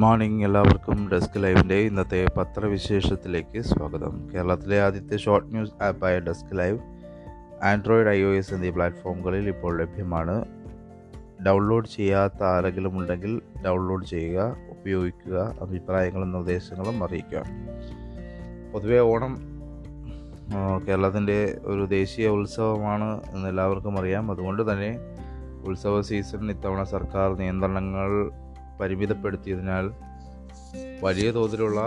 Good morning എല്ലാവർക്കും. Desk ലൈവിൻ്റെ ഇന്നത്തെ പത്രവിശേഷത്തിലേക്ക് സ്വാഗതം. കേരളത്തിലെ ആദ്യത്തെ ഷോർട്ട് ന്യൂസ് ആപ്പായ ഡെസ്ക് ലൈവ് ആൻഡ്രോയിഡ്, iOS എന്നീ പ്ലാറ്റ്ഫോമുകളിൽ ഇപ്പോൾ ലഭ്യമാണ്. ഡൗൺലോഡ് ചെയ്യാത്ത ആരെങ്കിലും ഉണ്ടെങ്കിൽ ഡൗൺലോഡ് ചെയ്യുക, ഉപയോഗിക്കുക. അഭിപ്രായങ്ങളും നിർദ്ദേശങ്ങളും അറിയിക്കുക. പൊതുവെ ഓണം കേരളത്തിൻ്റെ ഒരു ദേശീയ ഉത്സവമാണ് എന്നെല്ലാവർക്കും അറിയാം. അതുകൊണ്ട് തന്നെ ഉത്സവ സീസൺ ഇത്തവണ സർക്കാർ നിയന്ത്രണങ്ങൾ പരിമിതപ്പെടുത്തിയതിനാൽ വലിയ തോതിലുള്ള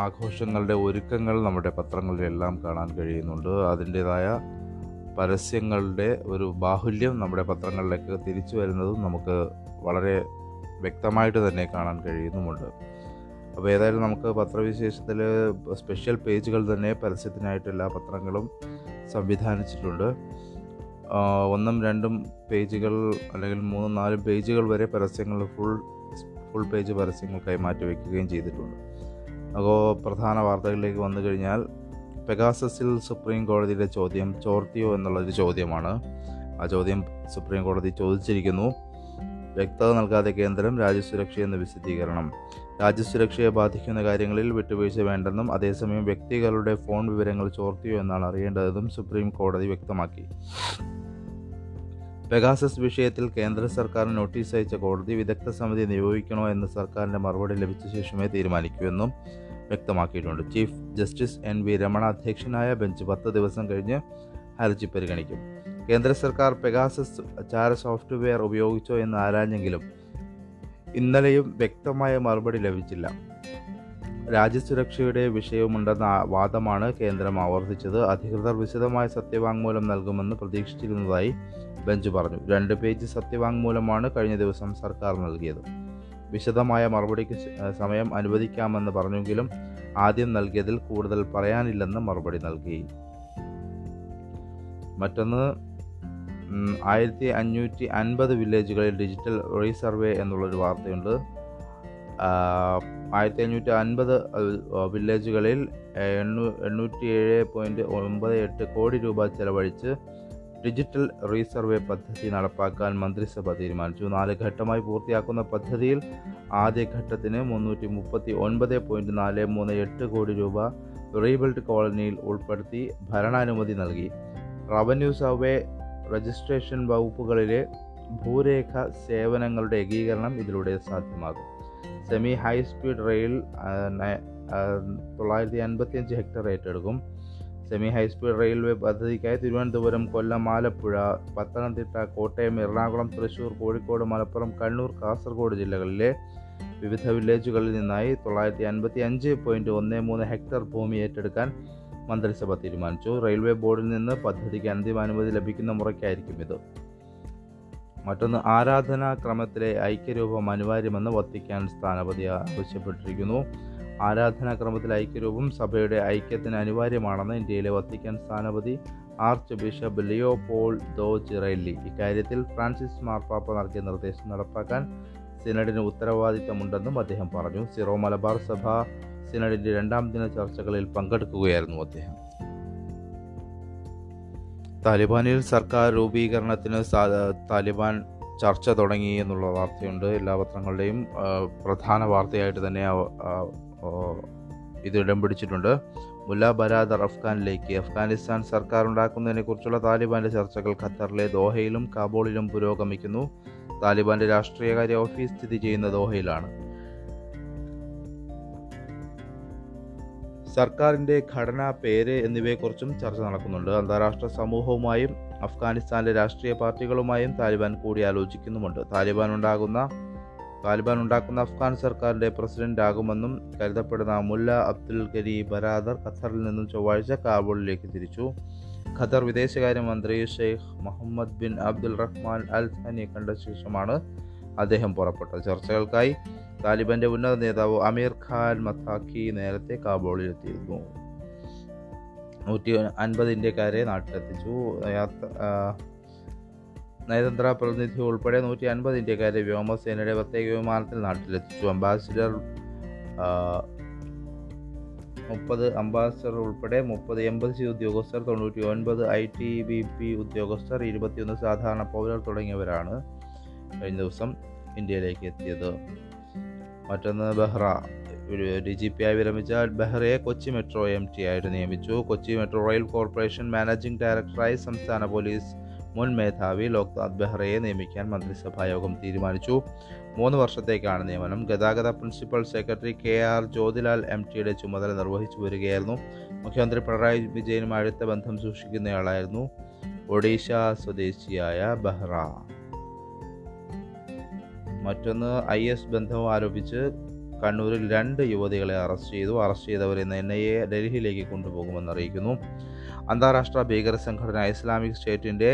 ആഘോഷങ്ങളുടെ ഒരുക്കങ്ങൾ നമ്മുടെ പത്രങ്ങളിലെല്ലാം കാണാൻ കഴിയുന്നുണ്ട്. അതിൻ്റേതായ പരസ്യങ്ങളുടെ ഒരു ബാഹുല്യം നമ്മുടെ പത്രങ്ങളിലേക്ക് തിരിച്ചു വരുന്നതും നമുക്ക് വളരെ വ്യക്തമായിട്ട് തന്നെ കാണാൻ കഴിയുന്നുമുണ്ട്. അപ്പോൾ ഏതായാലും നമുക്ക് പത്രവിശേഷത്തിൽ സ്പെഷ്യൽ പേജുകൾ തന്നെ പരസ്യത്തിനായിട്ട് എല്ലാ പത്രങ്ങളും സംവിധാനിച്ചിട്ടുണ്ട്. 1-2 പേജുകൾ അല്ലെങ്കിൽ 3-4 പേജുകൾ വരെ പരസ്യങ്ങൾ ഫുൾ പേജ് പരസ്യങ്ങൾക്കായി മാറ്റിവെക്കുകയും ചെയ്തിട്ടുണ്ട്. അപ്പോൾ പ്രധാന വാർത്തകളിലേക്ക് വന്നു കഴിഞ്ഞാൽ, പെഗാസസിൽ സുപ്രീം കോടതിയുടെ ചോദ്യം ചോർത്തിയോ എന്നുള്ളൊരു ചോദ്യമാണ്. ആ ചോദ്യം സുപ്രീം കോടതി ചോദിച്ചിരിക്കുന്നു. വ്യക്തത നൽകാതെ കേന്ദ്രം രാജ്യസുരക്ഷയെന്ന് വിശദീകരണം. രാജ്യസുരക്ഷയെ ബാധിക്കുന്ന കാര്യങ്ങളിൽ വിട്ടുവീഴ്ച വേണ്ടെന്നും അതേസമയം വ്യക്തികളുടെ ഫോൺ വിവരങ്ങൾ ചോർത്തിയോ എന്നാണ് അറിയേണ്ടതെന്നും സുപ്രീം കോടതി വ്യക്തമാക്കി. പെഗാസസ് വിഷയത്തിൽ കേന്ദ്ര സർക്കാർ നോട്ടീസ് അയച്ച കോടതി വിദഗ്ധ സമിതി നിയോഗിക്കണോ എന്ന് സർക്കാരിൻ്റെ മറുപടി ലഭിച്ച ശേഷമേ തീരുമാനിക്കൂവെന്നും വ്യക്തമാക്കിയിട്ടുണ്ട്. ചീഫ് ജസ്റ്റിസ് NV രമണ അധ്യക്ഷനായ ബെഞ്ച് 10 ദിവസം കഴിഞ്ഞ് ഹർജി പരിഗണിക്കും. കേന്ദ്ര സർക്കാർ പെഗാസസ് ചാര സോഫ്റ്റ്വെയർ ഉപയോഗിച്ചോ എന്ന് ആരാഞ്ഞെങ്കിലും ഇന്നലെയും വ്യക്തമായ മറുപടി ലഭിച്ചില്ല. രാജ്യസുരക്ഷയുടെ വിഷയമുണ്ടെന്ന വാദമാണ് കേന്ദ്രം ആവർത്തിച്ചത്. അധികൃതർ വിശദമായ സത്യവാങ്മൂലം നൽകുമെന്ന് പ്രതീക്ഷിച്ചിരുന്നതായി ബെഞ്ച് പറഞ്ഞു. 2 പേജ് സത്യവാങ്മൂലമാണ് കഴിഞ്ഞ ദിവസം സർക്കാർ നൽകിയത്. വിശദമായ മറുപടിക്ക് സമയം അനുവദിക്കാമെന്ന് പറഞ്ഞെങ്കിലും ആദ്യം നൽകിയതിൽ കൂടുതൽ പറയാനില്ലെന്ന് മറുപടി നൽകി. മറ്റൊന്ന്, 1550 വില്ലേജുകളിൽ ഡിജിറ്റൽ റീസർവേ എന്നുള്ളൊരു വാർത്തയുണ്ട്. 1550 വില്ലേജുകളിൽ 807.98 കോടി രൂപ ചെലവഴിച്ച് ഡിജിറ്റൽ റീസർവേ പദ്ധതി നടപ്പാക്കാൻ മന്ത്രിസഭ തീരുമാനിച്ചു. 4 ഘട്ടമായി പൂർത്തിയാക്കുന്ന പദ്ധതിയിൽ ആദ്യഘട്ടത്തിന് 339.438 കോടി രൂപ റീബിൽഡ് കോളനിയിൽ ഉൾപ്പെടുത്തി ഭരണാനുമതി നൽകി. റവന്യൂ സർവേ, രജിസ്ട്രേഷൻ വകുപ്പുകളിലെ ഭൂരേഖ സേവനങ്ങളുടെ ഏകീകരണം ഇതിലൂടെ സാധ്യമാകും. സെമി ഹൈസ്പീഡ് റെയിൽ 985 ഹെക്ടർ ഏറ്റെടുക്കും. സെമി ഹൈസ്പീഡ് റെയിൽവേ പദ്ധതിക്കായി തിരുവനന്തപുരം, കൊല്ലം, ആലപ്പുഴ, പത്തനംതിട്ട, കോട്ടയം, എറണാകുളം, തൃശ്ശൂർ, കോഴിക്കോട്, മലപ്പുറം, കണ്ണൂർ, കാസർഗോഡ് ജില്ലകളിലെ വിവിധ വില്ലേജുകളിൽ നിന്നായി 955.13 ഹെക്ടർ ഭൂമി ഏറ്റെടുക്കാൻ മന്ത്രിസഭ തീരുമാനിച്ചു. റെയിൽവേ ബോർഡിൽ നിന്ന് പദ്ധതിക്ക് അന്തിമ അനുമതി ലഭിക്കുന്ന മുറയ്ക്കായിരിക്കും ഇത്. മറ്റൊന്ന്, ആരാധനാക്രമത്തിലെ ഐക്യരൂപം അനിവാര്യമെന്ന് വത്തിക്കാൻ സ്ഥാനപതി ആവശ്യപ്പെട്ടിരിക്കുന്നു. ആരാധനാക്രമത്തിലെ ഐക്യരൂപം സഭയുടെ ഐക്യത്തിന് അനിവാര്യമാണെന്ന് ഇന്ത്യയിലെ വത്തിക്കാൻ സ്ഥാനപതി archbishop Leopoldo Girelli. ഇക്കാര്യത്തിൽ ഫ്രാൻസിസ് മാർപ്പാപ്പ നൽകിയ നിർദ്ദേശം നടപ്പാക്കാൻ സിനഡിന് ഉത്തരവാദിത്തമുണ്ടെന്നും അദ്ദേഹം പറഞ്ഞു. സിറോ മലബാർ സഭ സിനഡിൻ്റെ 2ാം ദിന ചർച്ചകളിൽ പങ്കെടുക്കുകയായിരുന്നു അദ്ദേഹം. താലിബാനിൽ സർക്കാർ രൂപീകരണത്തിന് താലിബാൻ ചർച്ച തുടങ്ങി എന്നുള്ള വാർത്തയുണ്ട്. എല്ലാ പത്രങ്ങളുടെയും പ്രധാന വാർത്തയായിട്ട് തന്നെ ഇത് ഇടം പിടിച്ചിട്ടുണ്ട്. മുല്ല ബരാദർ അഫ്ഗാനിലേക്ക്. അഫ്ഗാനിസ്ഥാൻ സർക്കാർ ഉണ്ടാക്കുന്നതിനെക്കുറിച്ചുള്ള താലിബാൻ്റെ ചർച്ചകൾ ഖത്തറിലെ ദോഹയിലും കാബൂളിലും പുരോഗമിക്കുന്നു. താലിബാൻ്റെ രാഷ്ട്രീയകാര്യ ഓഫീസ് സ്ഥിതി ചെയ്യുന്ന ദോഹയിലാണ്. സർക്കാരിൻ്റെ ഘടന, പേര് എന്നിവയെക്കുറിച്ചും ചർച്ച നടക്കുന്നുണ്ട്. അന്താരാഷ്ട്ര സമൂഹവുമായും അഫ്ഗാനിസ്ഥാനിലെ രാഷ്ട്രീയ പാർട്ടികളുമായും താലിബാൻ കൂടിയാലോചിക്കുന്നുമുണ്ട്. താലിബാൻ ഉണ്ടാക്കുന്ന അഫ്ഗാൻ സർക്കാരിൻ്റെ പ്രസിഡന്റ് ആകുമെന്നും കരുതപ്പെടുന്ന മുല്ല അബ്ദുൽ ഗനി ബരാദർ ഖത്തറിൽ നിന്നും ചൊവ്വാഴ്ച കാബൂളിലേക്ക് തിരിച്ചു. ഖത്തർ വിദേശകാര്യമന്ത്രി Sheikh Mohammed bin Abdul Rahman Al ഥാനിയെ കണ്ട ശേഷമാണ് അദ്ദേഹം പുറപ്പെട്ടത്. ചർച്ചകൾക്കായി താലിബാൻ്റെ ഉന്നത നേതാവ് അമീർ ഖാൻ മുത്താക്കി നേരത്തെ കാബൂളിലെത്തിയിരുന്നു. 150 ഇന്ത്യക്കാരെ നാട്ടിലെത്തിച്ചു. നയതന്ത്ര പ്രതിനിധി ഉൾപ്പെടെ 150 ഇന്ത്യക്കാരെ വ്യോമസേനയുടെ പ്രത്യേക വിമാനത്തിൽ നാട്ടിലെത്തിച്ചു. അംബാസിഡർ ഉൾപ്പെടെ 80 ഉദ്യോഗസ്ഥർ, 99 ITBP ഉദ്യോഗസ്ഥർ, 21 സാധാരണ പൗരർ തുടങ്ങിയവരാണ് കഴിഞ്ഞ ദിവസം ഇന്ത്യയിലേക്ക് എത്തിയത്. മറ്റൊന്ന് ബെഹ്റ DGPയായി വിരമിച്ച ബെഹ്റയെ കൊച്ചി മെട്രോ MT ആയിട്ട് നിയമിച്ചു. Kochi metro rail corporation managing ഡയറക്ടറായി സംസ്ഥാന പോലീസ് മുൻ മേധാവി ലോക്നാഥ് ബെഹ്റയെ നിയമിക്കാൻ മന്ത്രിസഭായോഗം തീരുമാനിച്ചു. 3 വർഷത്തേക്കാണ് നിയമനം. ഗതാഗത പ്രിൻസിപ്പൽ സെക്രട്ടറി KR ജ്യോതിലാൽ MTയുടെ ചുമതല നിർവഹിച്ചു വരികയായിരുന്നു. മുഖ്യമന്ത്രി പിണറായി വിജയനുമായി അടുത്ത ബന്ധം സൂക്ഷിക്കുന്നയാളായിരുന്നു ഒഡീഷ സ്വദേശിയായ ബെഹ്റ. മറ്റൊന്ന് IS ബന്ധവും ആരോപിച്ച് കണ്ണൂരിൽ 2 യുവതികളെ അറസ്റ്റ് ചെയ്തു. അറസ്റ്റ് ചെയ്തവരെ NIA ഡൽഹിയിലേക്ക് കൊണ്ടുപോകുമെന്ന് അറിയിക്കുന്നു. അന്താരാഷ്ട്ര ഭീകര സംഘടന ഇസ്ലാമിക് സ്റ്റേറ്റിൻ്റെ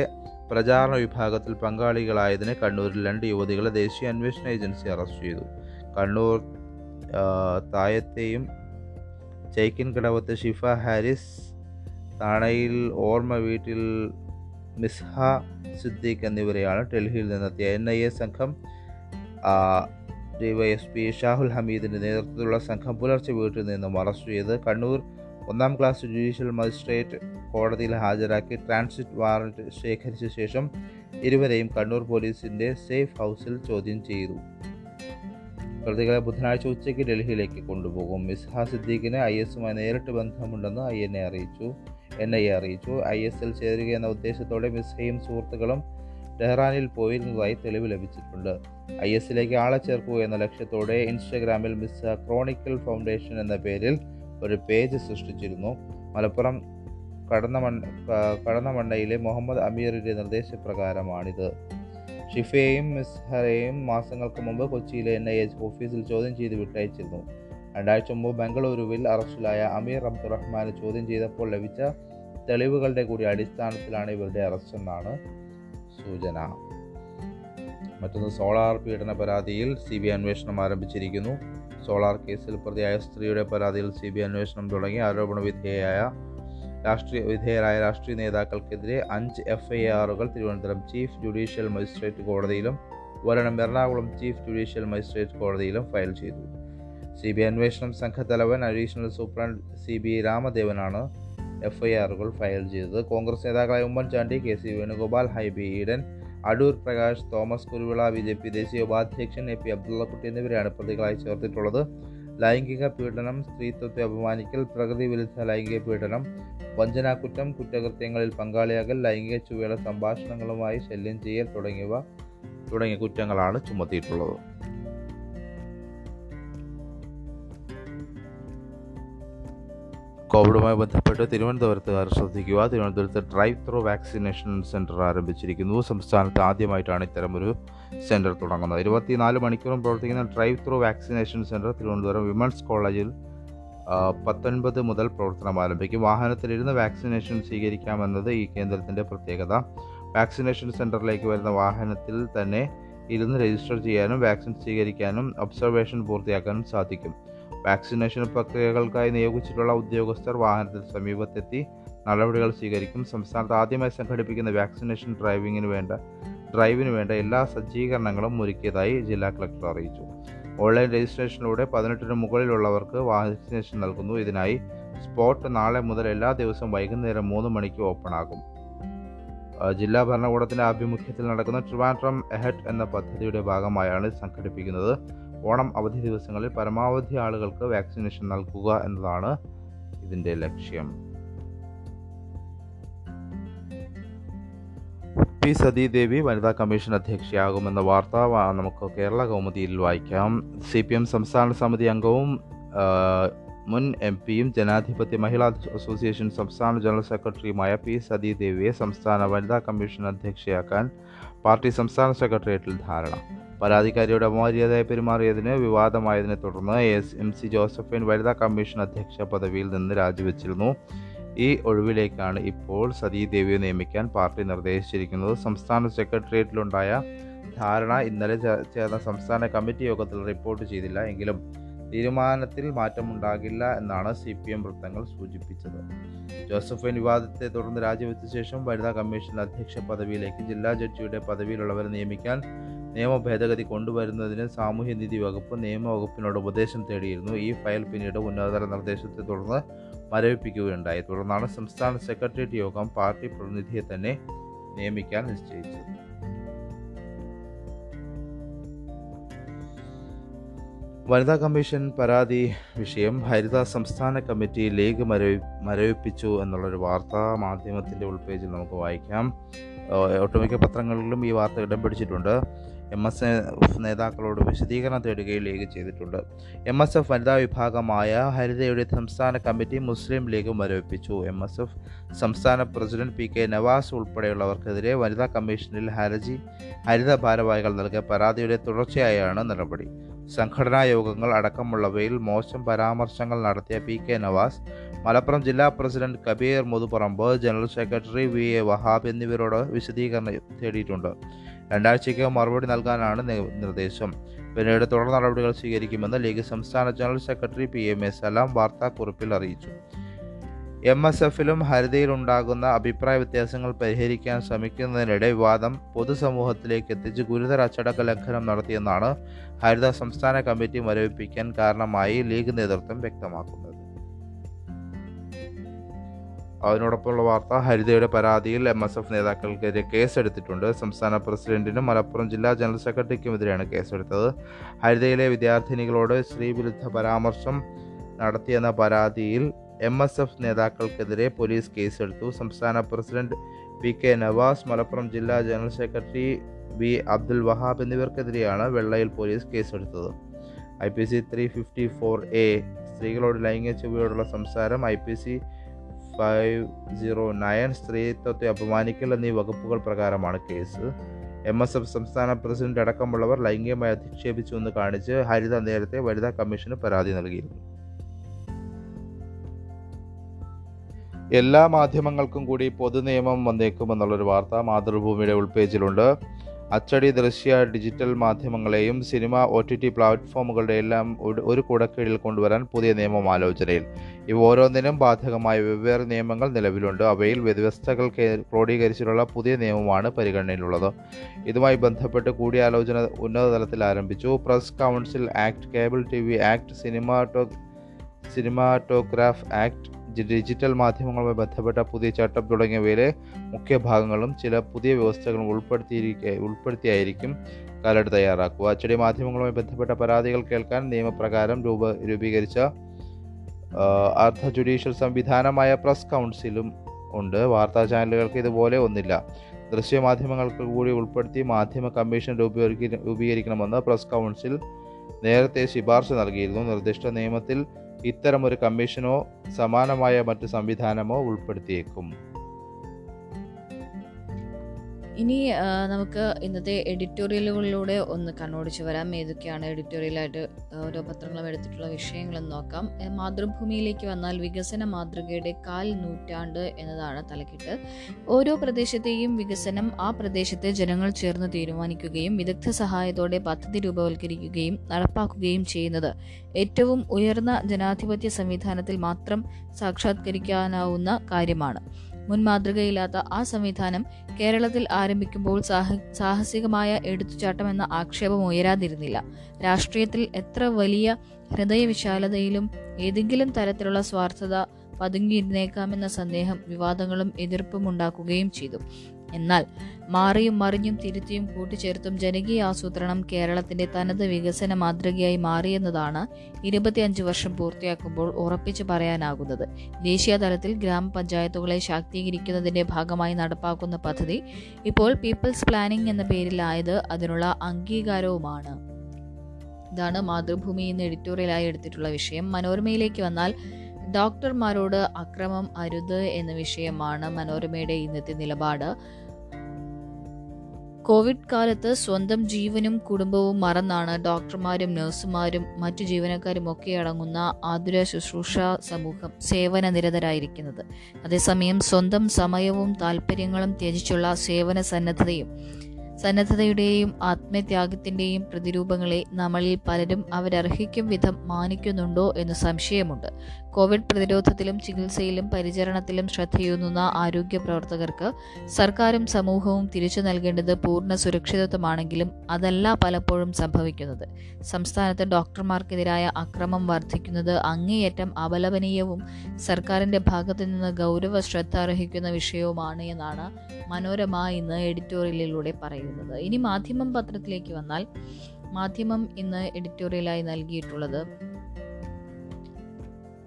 പ്രചാരണ വിഭാഗത്തിൽ പങ്കാളികളായതിന് കണ്ണൂരിൽ 2 യുവതികളെ ദേശീയ അന്വേഷണ ഏജൻസി അറസ്റ്റ് ചെയ്തു. കണ്ണൂർ തായത്തെയും ചൈക്കിൻകടവത്തെ ഷിഫ ഹാരിസ്, താണയിൽ ഓർമ്മ വീട്ടിൽ മിസ്ഹ സിദ്ദീഖ് എന്നിവരെയാണ് ഡൽഹിയിൽ നിന്നെത്തിയ NIA സംഘം DYSP ഷാഹുൽ ഹമീദിൻ്റെ നേതൃത്വത്തിലുള്ള സംഘം പുലർച്ചെ വീട്ടിൽ നിന്നും അറസ്റ്റ് ചെയ്ത് കണ്ണൂർ 1ാം ക്ലാസ് ജുഡീഷ്യൽ മജിസ്ട്രേറ്റ് കോടതിയിൽ ഹാജരാക്കി ട്രാൻസിറ്റ് വാറന്റ് ശേഖരിച്ച ശേഷം ഇരുവരെയും കണ്ണൂർ പോലീസിൻ്റെ സേഫ് ഹൗസിൽ ചോദ്യം ചെയ്തു. പ്രതികളെ ബുധനാഴ്ച ഉച്ചയ്ക്ക് ഡൽഹിയിലേക്ക് കൊണ്ടുപോകും. മിസ്ഹ സിദ്ദീഖിന് ISയുമായി നേരിട്ട് ബന്ധമുണ്ടെന്ന് NIA അറിയിച്ചു. ISൽ ചേരുകയെന്ന ഉദ്ദേശത്തോടെ മിസ്ഹയും സുഹൃത്തുക്കളും ടെഹ്റാനിൽ പോയിരുന്നതായി തെളിവ് ലഭിച്ചിട്ടുണ്ട്. ISലേക്ക് ആളെ ചേർക്കുക എന്ന ലക്ഷ്യത്തോടെ ഇൻസ്റ്റഗ്രാമിൽ മിസ്ഹ ക്രോണിക്കൽ ഫൗണ്ടേഷൻ എന്ന പേരിൽ ഒരു പേജ് സൃഷ്ടിച്ചിരുന്നു. മലപ്പുറം കടന്നമണ്ണയിലെ മുഹമ്മദ് അമീറിൻ്റെ നിർദ്ദേശപ്രകാരമാണിത്. ഷിഫയെയും മിസ്ഹയെയും മാസങ്ങൾക്ക് മുമ്പ് കൊച്ചിയിലെ NIA ഓഫീസിൽ ചോദ്യം ചെയ്ത് വിട്ടയച്ചിരുന്നു. 2 ആഴ്ച മുമ്പ് ബംഗളൂരുവിൽ അറസ്റ്റിലായ അമീർ അബ്ദുറഹ്മാനെ ചോദ്യം ചെയ്തപ്പോൾ ലഭിച്ച തെളിവുകളുടെ കൂടി അടിസ്ഥാനത്തിലാണ് ഇവരുടെ അറസ്റ്റെന്നാണ് സൂചന. മറ്റൊന്ന് സോളാർ പീഡന പരാതിയിൽ CBI അന്വേഷണം ആരംഭിച്ചിരിക്കുന്നു. സോളാർ കേസിൽ പ്രതിയായ സ്ത്രീയുടെ പരാതിയിൽ CBI അന്വേഷണം തുടങ്ങി. ആരോപണ വിധേയരായ രാഷ്ട്രീയ നേതാക്കൾക്കെതിരെ 5 FIRകൾ തിരുവനന്തപുരം ചീഫ് ജുഡീഷ്യൽ മജിസ്ട്രേറ്റ് കോടതിയിലും ഒരെണ്ണം എറണാകുളം ചീഫ് ജുഡീഷ്യൽ മജിസ്ട്രേറ്റ് കോടതിയിലും ഫയൽ ചെയ്തു. CBI അന്വേഷണം സംഘത്തലവൻ അഡീഷണൽ സൂപ്രണ്ട് CB രാമദേവനാണ് FIRകൾ ഫയൽ ചെയ്തത്. കോൺഗ്രസ് നേതാക്കളായ ഉമ്മൻ ചാണ്ടി, KC വേണുഗോപാൽ, ഹിബ ഈഡൻ, അടൂർ പ്രകാശ് തോമസ്, കുരുവിള, BJP ദേശീയ ഉപാധ്യക്ഷൻ AP അബ്ദുള്ള കുട്ടി എന്നിവരെയാണ് പ്രതികളായി ചേർത്തിട്ടുള്ളത്. ലൈംഗിക പീഡനം, സ്ത്രീത്വത്തെ അപമാനിക്കൽ, പ്രകൃതി വിരുദ്ധ ലൈംഗിക പീഡനം, വഞ്ചനാക്കുറ്റം, കുറ്റകൃത്യങ്ങളിൽ പങ്കാളിയാകൽ, ലൈംഗിക ചുവയുടെ സംഭാഷണങ്ങളുമായി ശല്യം ചെയ്യൽ തുടങ്ങിയ കുറ്റങ്ങളാണ് ചുമത്തിയിട്ടുള്ളത്. കോവിഡുമായി ബന്ധപ്പെട്ട് തിരുവനന്തപുരത്തുകാർ ശ്രദ്ധിക്കുക. തിരുവനന്തപുരത്ത് ഡ്രൈവ് ത്രൂ വാക്സിനേഷൻ സെൻറ്റർ ആരംഭിച്ചിരിക്കുന്നു. സംസ്ഥാനത്ത് ആദ്യമായിട്ടാണ് ഇത്തരമൊരു സെൻറ്റർ തുടങ്ങുന്നത്. 24 മണിക്കൂറും പ്രവർത്തിക്കുന്ന drive through vaccination centre Thiruvananthapuram women's കോളേജിൽ 19 മുതൽ പ്രവർത്തനം ആരംഭിക്കും. വാഹനത്തിലിരുന്ന് വാക്സിനേഷൻ സ്വീകരിക്കാമെന്നത് ഈ കേന്ദ്രത്തിൻ്റെ പ്രത്യേകത. വാക്സിനേഷൻ സെൻറ്ററിലേക്ക് വരുന്ന വാഹനത്തിൽ തന്നെ ഇരുന്ന് രജിസ്റ്റർ ചെയ്യാനും വാക്സിൻ സ്വീകരിക്കാനും ഒബ്സർവേഷൻ പൂർത്തിയാക്കാനും സാധിക്കും. വാക്സിനേഷൻ പ്രക്രിയകൾക്കായി നിയോഗിച്ചിട്ടുള്ള ഉദ്യോഗസ്ഥർ വാഹനത്തിൽ സമീപത്തെത്തി നടപടികൾ സ്വീകരിക്കും. സംസ്ഥാനത്ത് ആദ്യമായി സംഘടിപ്പിക്കുന്ന വാക്സിനേഷൻ ഡ്രൈവിന് വേണ്ട എല്ലാ സജ്ജീകരണങ്ങളും ഒരുക്കിയതായി ജില്ലാ കളക്ടർ അറിയിച്ചു. ഓൺലൈൻ രജിസ്ട്രേഷനിലൂടെ 18 മുകളിലുള്ളവർക്ക് വാക്സിനേഷൻ നൽകുന്നു. ഇതിനായി സ്പോട്ട് നാളെ മുതൽ എല്ലാ ദിവസവും വൈകുന്നേരം 3 മണിക്ക് ഓപ്പൺ ആകും. ജില്ലാ ഭരണകൂടത്തിൻ്റെ ആഭിമുഖ്യത്തിൽ നടക്കുന്ന ട്രിവാൻഡ്രം എഹെഡ് എന്ന പദ്ധതിയുടെ ഭാഗമായാണ് സംഘടിപ്പിക്കുന്നത്. ഓണം അവധി ദിവസങ്ങളിൽ പരമാവധി ആളുകൾക്ക് വാക്സിനേഷൻ നൽകുക എന്നതാണ് ഇതിൻ്റെ ലക്ഷ്യം. P സതീദേവി വനിതാ കമ്മീഷൻ അധ്യക്ഷയാകുമെന്ന വാർത്ത നമുക്ക് കേരള കൗമുദിയിൽ വായിക്കാം. CPM സംസ്ഥാന സമിതി അംഗവും മുൻ MP യും ജനാധിപത്യ മഹിളാ അസോസിയേഷൻ സംസ്ഥാന ജനറൽ സെക്രട്ടറിയുമായ P സതീദേവിയെ സംസ്ഥാന വനിതാ കമ്മീഷൻ അധ്യക്ഷയാക്കാൻ പാർട്ടി സംസ്ഥാന സെക്രട്ടേറിയറ്റിൽ ധാരണ. പരാതിക്കാരിയുടെ അമര്യാദയായി പെരുമാറിയതിന് വിവാദമായതിനെ തുടർന്ന് MC ജോസഫിൻ വനിതാ കമ്മീഷൻ അധ്യക്ഷ പദവിയിൽ നിന്ന് രാജിവെച്ചിരുന്നു. ഈ ഒഴിവിലേക്കാണ് ഇപ്പോൾ സതീദേവിയെ നിയമിക്കാൻ പാർട്ടി നിർദ്ദേശിച്ചിരിക്കുന്നത്. സംസ്ഥാന സെക്രട്ടേറിയറ്റിലുണ്ടായ ധാരണ ഇന്നലെ ചേർന്ന സംസ്ഥാന കമ്മിറ്റി യോഗത്തിൽ റിപ്പോർട്ട് ചെയ്തില്ല. എങ്കിലും തീരുമാനത്തിൽ മാറ്റമുണ്ടാകില്ല എന്നാണ് CPM വൃത്തങ്ങൾ സൂചിപ്പിച്ചത്. ജോസഫൈൻ വിവാദത്തെ തുടർന്ന് രാജിവെച്ച ശേഷം വനിതാ കമ്മീഷൻ അധ്യക്ഷ പദവിയിലേക്ക് ജില്ലാ ജഡ്ജിയുടെ പദവിയിലുള്ളവരെ നിയമിക്കാൻ നിയമ ഭേദഗതി കൊണ്ടുവരുന്നതിന് സാമൂഹ്യനീതി വകുപ്പ് നിയമവകുപ്പിനോട് ഉപദേശം തേടിയിരുന്നു. ഈ ഫയൽ പിന്നീട് ഉന്നതതല നിർദ്ദേശത്തെ തുടർന്ന് മരവിപ്പിക്കുകയുണ്ടായി. തുടർന്നാണ് സംസ്ഥാന സെക്രട്ടേറിയറ്റ് യോഗം പാർട്ടി പ്രതിനിധിയെ തന്നെ നിയമിക്കാൻ നിശ്ചയിച്ചത്. വനിതാ കമ്മീഷൻ പരാതി വിഷയം ഹരിത സംസ്ഥാന കമ്മിറ്റി ലീഗ് മരവിപ്പിച്ചു എന്നുള്ളൊരു വാർത്താ മാധ്യമത്തിൻ്റെ ഉൾപേജിൽ നമുക്ക് വായിക്കാം. ഒട്ടുമിക്ക പത്രങ്ങളിലും ഈ വാർത്ത ഇടം പിടിച്ചിട്ടുണ്ട്. MSF നേതാക്കളോട് വിശദീകരണം തേടുകയും ലീഗ് ചെയ്തിട്ടുണ്ട്. MSF വനിതാ വിഭാഗമായ ഹരിതയുടെ സംസ്ഥാന കമ്മിറ്റി മുസ്ലിം ലീഗ് മരവിപ്പിച്ചു. MSF സംസ്ഥാന പ്രസിഡന്റ് PK Nawas ഉൾപ്പെടെയുള്ളവർക്കെതിരെ വനിതാ കമ്മീഷനിൽ ഹരിത ഭാരവാഹികൾ നൽകിയ പരാതിയുടെ തുടർച്ചയായാണ് നടപടി. സംഘടനാ യോഗങ്ങൾ അടക്കമുള്ളവയിൽ മോശം പരാമർശങ്ങൾ നടത്തിയ PK Nawas മലപ്പുറം ജില്ലാ president Kabeer Muthuparamba, general secretary VA Vahab എന്നിവരോട് വിശദീകരണം തേടിയിട്ടുണ്ട്. 2 ആഴ്ചയ്ക്ക് മറുപടി നൽകാനാണ് നിർദ്ദേശം. പിന്നീട് തുടർ നടപടികൾ സ്വീകരിക്കുമെന്ന് ലീഗ് സംസ്ഥാന ജനറൽ സെക്രട്ടറി PMS Salam വാർത്താക്കുറിപ്പിൽ അറിയിച്ചു. MSFലും ഹരിതയിലുണ്ടാകുന്ന അഭിപ്രായ വ്യത്യാസങ്ങൾ പരിഹരിക്കാൻ ശ്രമിക്കുന്നതിനിടെ വിവാദം പൊതുസമൂഹത്തിലേക്ക് എത്തിച്ച് ഗുരുതര അച്ചടക്ക ലംഘനം നടത്തിയെന്നാണ് ഹരിത സംസ്ഥാന കമ്മിറ്റി മരവിപ്പിക്കാൻ കാരണമായി ലീഗ് നേതൃത്വം വ്യക്തമാക്കുന്നത്. അതിനോടൊപ്പമുള്ള വാർത്ത, ഹരിതയുടെ പരാതിയിൽ MSF നേതാക്കൾക്കെതിരെ കേസെടുത്തിട്ടുണ്ട്. സംസ്ഥാന പ്രസിഡന്റിനും മലപ്പുറം ജില്ലാ ജനറൽ സെക്രട്ടറിക്കുമെതിരെയാണ് കേസെടുത്തത്. ഹരിതയിലെ വിദ്യാർത്ഥിനികളോട് സ്ത്രീവിരുദ്ധ പരാമർശം നടത്തിയെന്ന പരാതിയിൽ MSF നേതാക്കൾക്കെതിരെ പോലീസ് കേസെടുത്തു. സംസ്ഥാന പ്രസിഡന്റ് PK Nawas, മലപ്പുറം ജില്ലാ general secretary V Abdul Wahab എന്നിവർക്കെതിരെയാണ് വെള്ളയിൽ പോലീസ് കേസെടുത്തത്. IPC 354A സ്ത്രീകളോട് ലൈംഗിക ചുവയോടുള്ള സംസാരം, IPC 509 സ്ത്രീത്വത്തെ അപമാനിക്കൽ എന്നീ വകുപ്പുകൾ പ്രകാരമാണ് കേസ്. MSF സംസ്ഥാന പ്രസിഡന്റ് അടക്കമുള്ളവർ ലൈംഗികമായി അധിക്ഷേപിച്ചു എന്ന് കാണിച്ച് ഹരിത നേരത്തെ വനിതാ കമ്മീഷന് പരാതി നൽകിയിരുന്നു. എല്ലാ മാധ്യമങ്ങൾക്കും കൂടി പൊതുനിയമം വന്നേക്കുമെന്നുള്ളൊരു വാർത്ത മാതൃഭൂമിയുടെ ഉൾപേജിലുണ്ട്. അച്ചടി, ദൃശ്യ, ഡിജിറ്റൽ മാധ്യമങ്ങളെയും സിനിമ, OTT പ്ലാറ്റ്ഫോമുകളുടെ എല്ലാം ഒരു കൂടക്കീഴിൽ കൊണ്ടുവരാൻ പുതിയ നിയമം ആലോചനയിൽ. ഇവ ഓരോന്നിനും ബാധകമായ വെവ്വേറെ നിയമങ്ങൾ നിലവിലുണ്ട്. അവയിൽ വ്യവസ്ഥകൾ ക്രോഡീകരിച്ചിട്ടുള്ള പുതിയ നിയമമാണ് പരിഗണനയിലുള്ളത്. ഇതുമായി ബന്ധപ്പെട്ട് കൂടിയാലോചന ഉന്നതതലത്തിൽ ആരംഭിച്ചു. Press council act, Cable TV Act, cinematograph Act, digital മാധ്യമങ്ങളുമായി ബന്ധപ്പെട്ട പുതിയ ചട്ടം തുടങ്ങിയവയിലെ മുഖ്യ ഭാഗങ്ങളും ചില പുതിയ വ്യവസ്ഥകളും ഉൾപ്പെടുത്തിയായിരിക്കും കരട് തയ്യാറാക്കുക. അച്ചടി മാധ്യമങ്ങളുമായി ബന്ധപ്പെട്ട പരാതികൾ കേൾക്കാൻ നിയമപ്രകാരം രൂപീകരിച്ച അർദ്ധ ജുഡീഷ്യൽ സംവിധാനമായ പ്രസ് കൗൺസിലും ഉണ്ട്. വാർത്താ ചാനലുകൾക്ക് ഇതുപോലെ ഒന്നില്ല. ദൃശ്യമാധ്യമങ്ങൾക്ക് കൂടി ഉൾപ്പെടുത്തി മാധ്യമ കമ്മീഷൻ രൂപീകരിക്കണമെന്ന് പ്രസ് കൗൺസിൽ നേരത്തെ ശുപാർശ നൽകിയിരുന്നു. നിർദ്ദിഷ്ട നിയമത്തിൽ ഇത്തരമൊരു കമ്മീഷനോ സമാനമായ മറ്റു സംവിധാനമോ ഉൾപ്പെടുത്തിയേക്കും. ഇനി നമുക്ക് ഇന്നത്തെ എഡിറ്റോറിയലുകളിലൂടെ ഒന്ന് കണ്ണോടിച്ചു വരാം. ഏതൊക്കെയാണ് എഡിറ്റോറിയലായിട്ട് ഓരോ പത്രങ്ങളും എടുത്തിട്ടുള്ള വിഷയങ്ങളെന്ന് നോക്കാം. മാതൃഭൂമിയിലേക്ക് വന്നാൽ വികസന മാതൃകയുടെ 1/4 നൂറ്റാണ്ട് എന്നതാണ് തലക്കെട്ട്. ഓരോ പ്രദേശത്തെയും വികസനം ആ പ്രദേശത്തെ ജനങ്ങൾ ചേർന്ന് തീരുമാനിക്കുകയും വിദഗ്ധ സഹായത്തോടെ പദ്ധതി രൂപവൽക്കരിക്കുകയും നടപ്പാക്കുകയും ചെയ്യുന്നത് ഏറ്റവും ഉയർന്ന ജനാധിപത്യ സംവിധാനത്തിൽ മാത്രം സാക്ഷാത്കരിക്കാനാവുന്ന കാര്യമാണ്. മുൻമാതൃകയില്ലാത്ത ആ സംവിധാനം കേരളത്തിൽ ആരംഭിക്കുമ്പോൾ സാഹസികമായ എടുത്തുചാട്ടമെന്ന ആക്ഷേപം ഉയരാതിരുന്നില്ല. രാഷ്ട്രീയത്തിൽ എത്ര വലിയ ഹൃദയവിശാലതയിലും ഏതെങ്കിലും തരത്തിലുള്ള സ്വാർത്ഥത പതുങ്ങിയിരുന്നേക്കാമെന്ന സന്ദേഹം വിവാദങ്ങളും എതിർപ്പും ഉണ്ടാക്കുകയും ചെയ്തു. എന്നാൽ മാറിയും മറിഞ്ഞും തിരുത്തിയും കൂട്ടിച്ചേർത്തും ജനകീയ ആസൂത്രണം കേരളത്തിന്റെ തനത് വികസന മാതൃകയായി മാറിയെന്നതാണ് 25 വർഷം പൂർത്തിയാക്കുമ്പോൾ ഉറപ്പിച്ചു പറയാനാകുന്നത്. ദേശീയ തലത്തിൽ ഗ്രാമപഞ്ചായത്തുകളെ ശാക്തീകരിക്കുന്നതിന്റെ ഭാഗമായി നടപ്പാക്കുന്ന പദ്ധതി ഇപ്പോൾ പീപ്പിൾസ് പ്ലാനിംഗ് എന്ന പേരിലായത് അതിനുള്ള അംഗീകാരവുമാണ്. ഇതാണ് മാതൃഭൂമി ഇന്ന് എഡിറ്റോറിയലായി എടുത്തിട്ടുള്ള വിഷയം. മനോരമയിലേക്ക് വന്നാൽ ഡോക്ടർമാരോട് അക്രമം അരുത് എന്ന വിഷയമാണ് മനോരമയുടെ ഇന്നത്തെ നിലപാട്. കോവിഡ് കാലത്ത് സ്വന്തം ജീവനും കുടുംബവും മറന്നാണ് ഡോക്ടർമാരും നഴ്സുമാരും മറ്റു ജീവനക്കാരും ഒക്കെ അടങ്ങുന്ന ആതുര ശുശ്രൂഷ സമൂഹം സേവന നിരതരായിരിക്കുന്നത്. അതേസമയം സ്വന്തം സമയവും താല്പര്യങ്ങളും ത്യജിച്ചുള്ള സേവന സന്നദ്ധതയുടെയും ആത്മത്യാഗത്തിൻ്റെയും പ്രതിരൂപങ്ങളെ നമ്മളിൽ പലരും അവരർഹിക്കും വിധം മാനിക്കുന്നുണ്ടോ എന്ന് സംശയമുണ്ട്. കോവിഡ് പ്രതിരോധത്തിലും ചികിത്സയിലും പരിചരണത്തിലും ശ്രദ്ധയൂന്നുന്ന ആരോഗ്യ പ്രവർത്തകർക്ക് സർക്കാരും സമൂഹവും തിരിച്ചു നൽകേണ്ടത് പൂർണ്ണ സുരക്ഷിതത്വമാണെങ്കിലും അതല്ല പലപ്പോഴും സംഭവിക്കുന്നത്. സംസ്ഥാനത്ത് ഡോക്ടർമാർക്കെതിരായ അക്രമം വർദ്ധിക്കുന്നത് അങ്ങേയറ്റം അപലപനീയവും സർക്കാരിൻ്റെ ഭാഗത്തു നിന്ന് ഗൗരവ ശ്രദ്ധ അർഹിക്കുന്ന വിഷയവുമാണ് എന്നാണ് മനോരമ ഇന്ന് എഡിറ്റോറിയലിലൂടെ പറയുന്നത്. വരുന്നത്. ഇനി മാധ്യമം പത്രത്തിലേക്ക് വന്നാൽ, മാധ്യമം ഇന്ന് എഡിറ്റോറിയലായി നൽകിയിട്ടുള്ളത്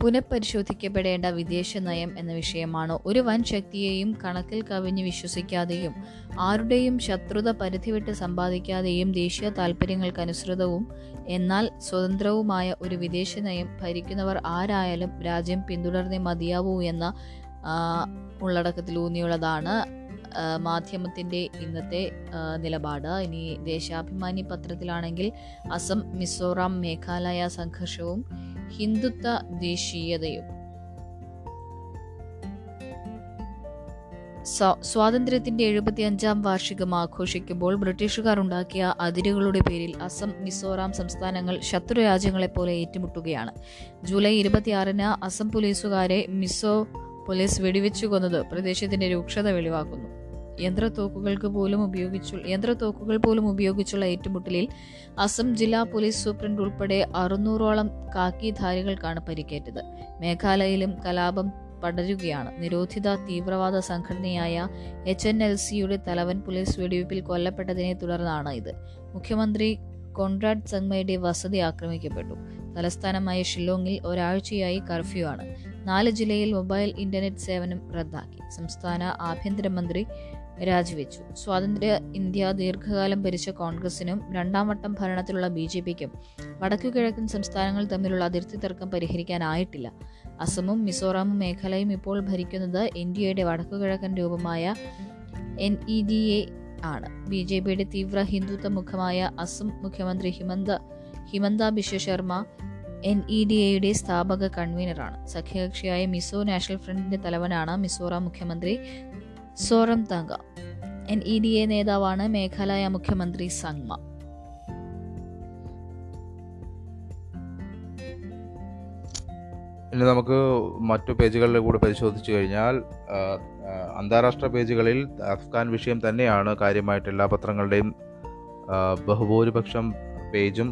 പുനഃപരിശോധിക്കപ്പെടേണ്ട വിദേശ നയം എന്ന വിഷയമാണ്. ഒരു വൻ ശക്തിയെയും കണക്കിൽ കവിഞ്ഞ് വിശ്വസിക്കാതെയും ആരുടെയും ശത്രുത പരിധിവിട്ട് സമ്പാദിക്കാതെയും ദേശീയ താൽപ്പര്യങ്ങൾക്കനുസൃതവും എന്നാൽ സ്വതന്ത്രവുമായ ഒരു വിദേശ നയം ഭരിക്കുന്നവർ ആരായാലും രാജ്യം പിന്തുടർന്നേ മതിയാവൂ എന്ന ഉള്ളടക്കത്തിലൂന്നിയുള്ളതാണ് മാധ്യമത്തിൻ്റെ ഇന്നത്തെ നിലപാട്. ഇനി ദേശാഭിമാനി പത്രത്തിലാണെങ്കിൽ അസം, മിസോറാം, മേഘാലയ സംഘർഷവും ഹിന്ദുത്വ ദേശീയതയും. സ്വാതന്ത്ര്യത്തിന്റെ 75ാം വാർഷികം ആഘോഷിക്കുമ്പോൾ ബ്രിട്ടീഷുകാർ ഉണ്ടാക്കിയ അതിരുകളുടെ പേരിൽ അസം, മിസോറാം സംസ്ഥാനങ്ങൾ ശത്രു രാജ്യങ്ങളെപ്പോലെ ഏറ്റുമുട്ടുകയാണ്. ജൂലൈ 26-ന് അസം പോലീസുകാരെ മിസോ പോലീസ് വെടിവെച്ചു കൊന്നത് പ്രദേശത്തിന്റെ രൂക്ഷത വെളിവാക്കുന്നു. യന്ത്രത്തോക്കുകൾ പോലും ഉപയോഗിച്ചുള്ള ഏറ്റുമുട്ടലിൽ അസം ജില്ലാ പോലീസ് സൂപ്രണ്ട് ഉൾപ്പെടെ 600-ഓളം കാക്കിധാരികൾക്കാണ് പരിക്കേറ്റത്. മേഘാലയയിലും കലാപം പടരുകയാണ്. നിരോധിത തീവ്രവാദ സംഘടനയായ HNLC-യുടെ തലവൻ പോലീസ് വെടിവെപ്പിൽ കൊല്ലപ്പെട്ടതിനെ തുടർന്നാണ് ഇത്. മുഖ്യമന്ത്രി കോൺറാഡ് സംഗ്മയുടെ വസതി ആക്രമിക്കപ്പെട്ടു. തലസ്ഥാനമായ ഷില്ലോങ്ങിൽ ഒരാഴ്ചയായി കർഫ്യൂ ആണ്. 4 ജില്ലയിൽ മൊബൈൽ ഇന്റർനെറ്റ് സേവനം റദ്ദാക്കി. സംസ്ഥാന ആഭ്യന്തരമന്ത്രി രാജിവെച്ചു. സ്വാതന്ത്ര്യ ഇന്ത്യ ദീർഘകാലം ഭരിച്ച കോൺഗ്രസിനും രണ്ടാംവട്ടം ഭരണത്തിലുള്ള BJP-ക്കും വടക്കുകിഴക്കൻ സംസ്ഥാനങ്ങൾ തമ്മിലുള്ള അതിർത്തി തർക്കം പരിഹരിക്കാനായിട്ടില്ല. അസമും മിസോറാമും മേഘാലയയും ഇപ്പോൾ ഭരിക്കുന്നത് ഇന്ത്യയുടെ വടക്കുകിഴക്കൻ രൂപമായ NEDA ആണ്. BJP-യുടെ തീവ്ര ഹിന്ദുത്വ മുഖമായ അസം മുഖ്യമന്ത്രി ഹിമന്ത ബിശ്വ ശർമ്മ NEDA-യുടെ സ്ഥാപക കൺവീനറാണ്. സഖ്യകക്ഷിയായ മിസോ നാഷണൽ ഫ്രണ്ടിന്റെ തലവനാണ് മിസോറാം മുഖ്യമന്ത്രി സോറംതാങ്ക. NEDA നേതാവാണ് മേഘാലയ മുഖ്യമന്ത്രി സംഗ്മ. ഇനി നമുക്ക് മറ്റു പേജുകളിൽ കൂടെ പരിശോധിച്ചു കഴിഞ്ഞാൽ, അന്താരാഷ്ട്ര പേജുകളിൽ അഫ്ഗാൻ വിഷയം തന്നെയാണ് കാര്യമായിട്ട് എല്ലാ പത്രങ്ങളുടെയും ബഹുഭൂരിപക്ഷം പേജും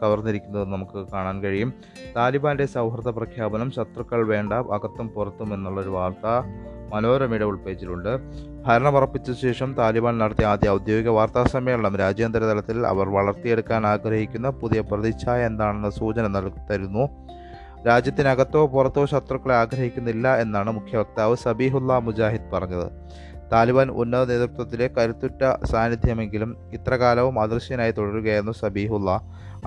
കവർന്നിരിക്കുന്നത് നമുക്ക് കാണാൻ കഴിയും. താലിബാന്റെ സൗഹൃദ പ്രഖ്യാപനം, ശത്രുക്കൾ വേണ്ട അകത്തും പുറത്തും എന്നുള്ളൊരു വാർത്ത മനോരമയുടെ ഉൾപേജിലുണ്ട്. ഭരണമുറപ്പിച്ച ശേഷം താലിബാൻ നടത്തിയ ആദ്യ ഔദ്യോഗിക വാർത്താ സമ്മേളനം രാജ്യാന്തര തലത്തിൽ അവർ വളർത്തിയെടുക്കാൻ ആഗ്രഹിക്കുന്ന പുതിയ പ്രതിച്ഛായ എന്താണെന്ന സൂചന തരുന്നു. രാജ്യത്തിനകത്തോ പുറത്തോ ശത്രുക്കളെ ആഗ്രഹിക്കുന്നില്ല എന്നാണ് മുഖ്യ വക്താവ് സബീഹുല്ല മുജാഹിദ് പറഞ്ഞത്. താലിബാൻ ഉന്നത നേതൃത്വത്തിലെ കരുത്തുറ്റ സാന്നിധ്യമെങ്കിലും ഇത്രകാലവും അദൃശ്യനായി തുടരുകയായിരുന്നു സബീഹുല്ല.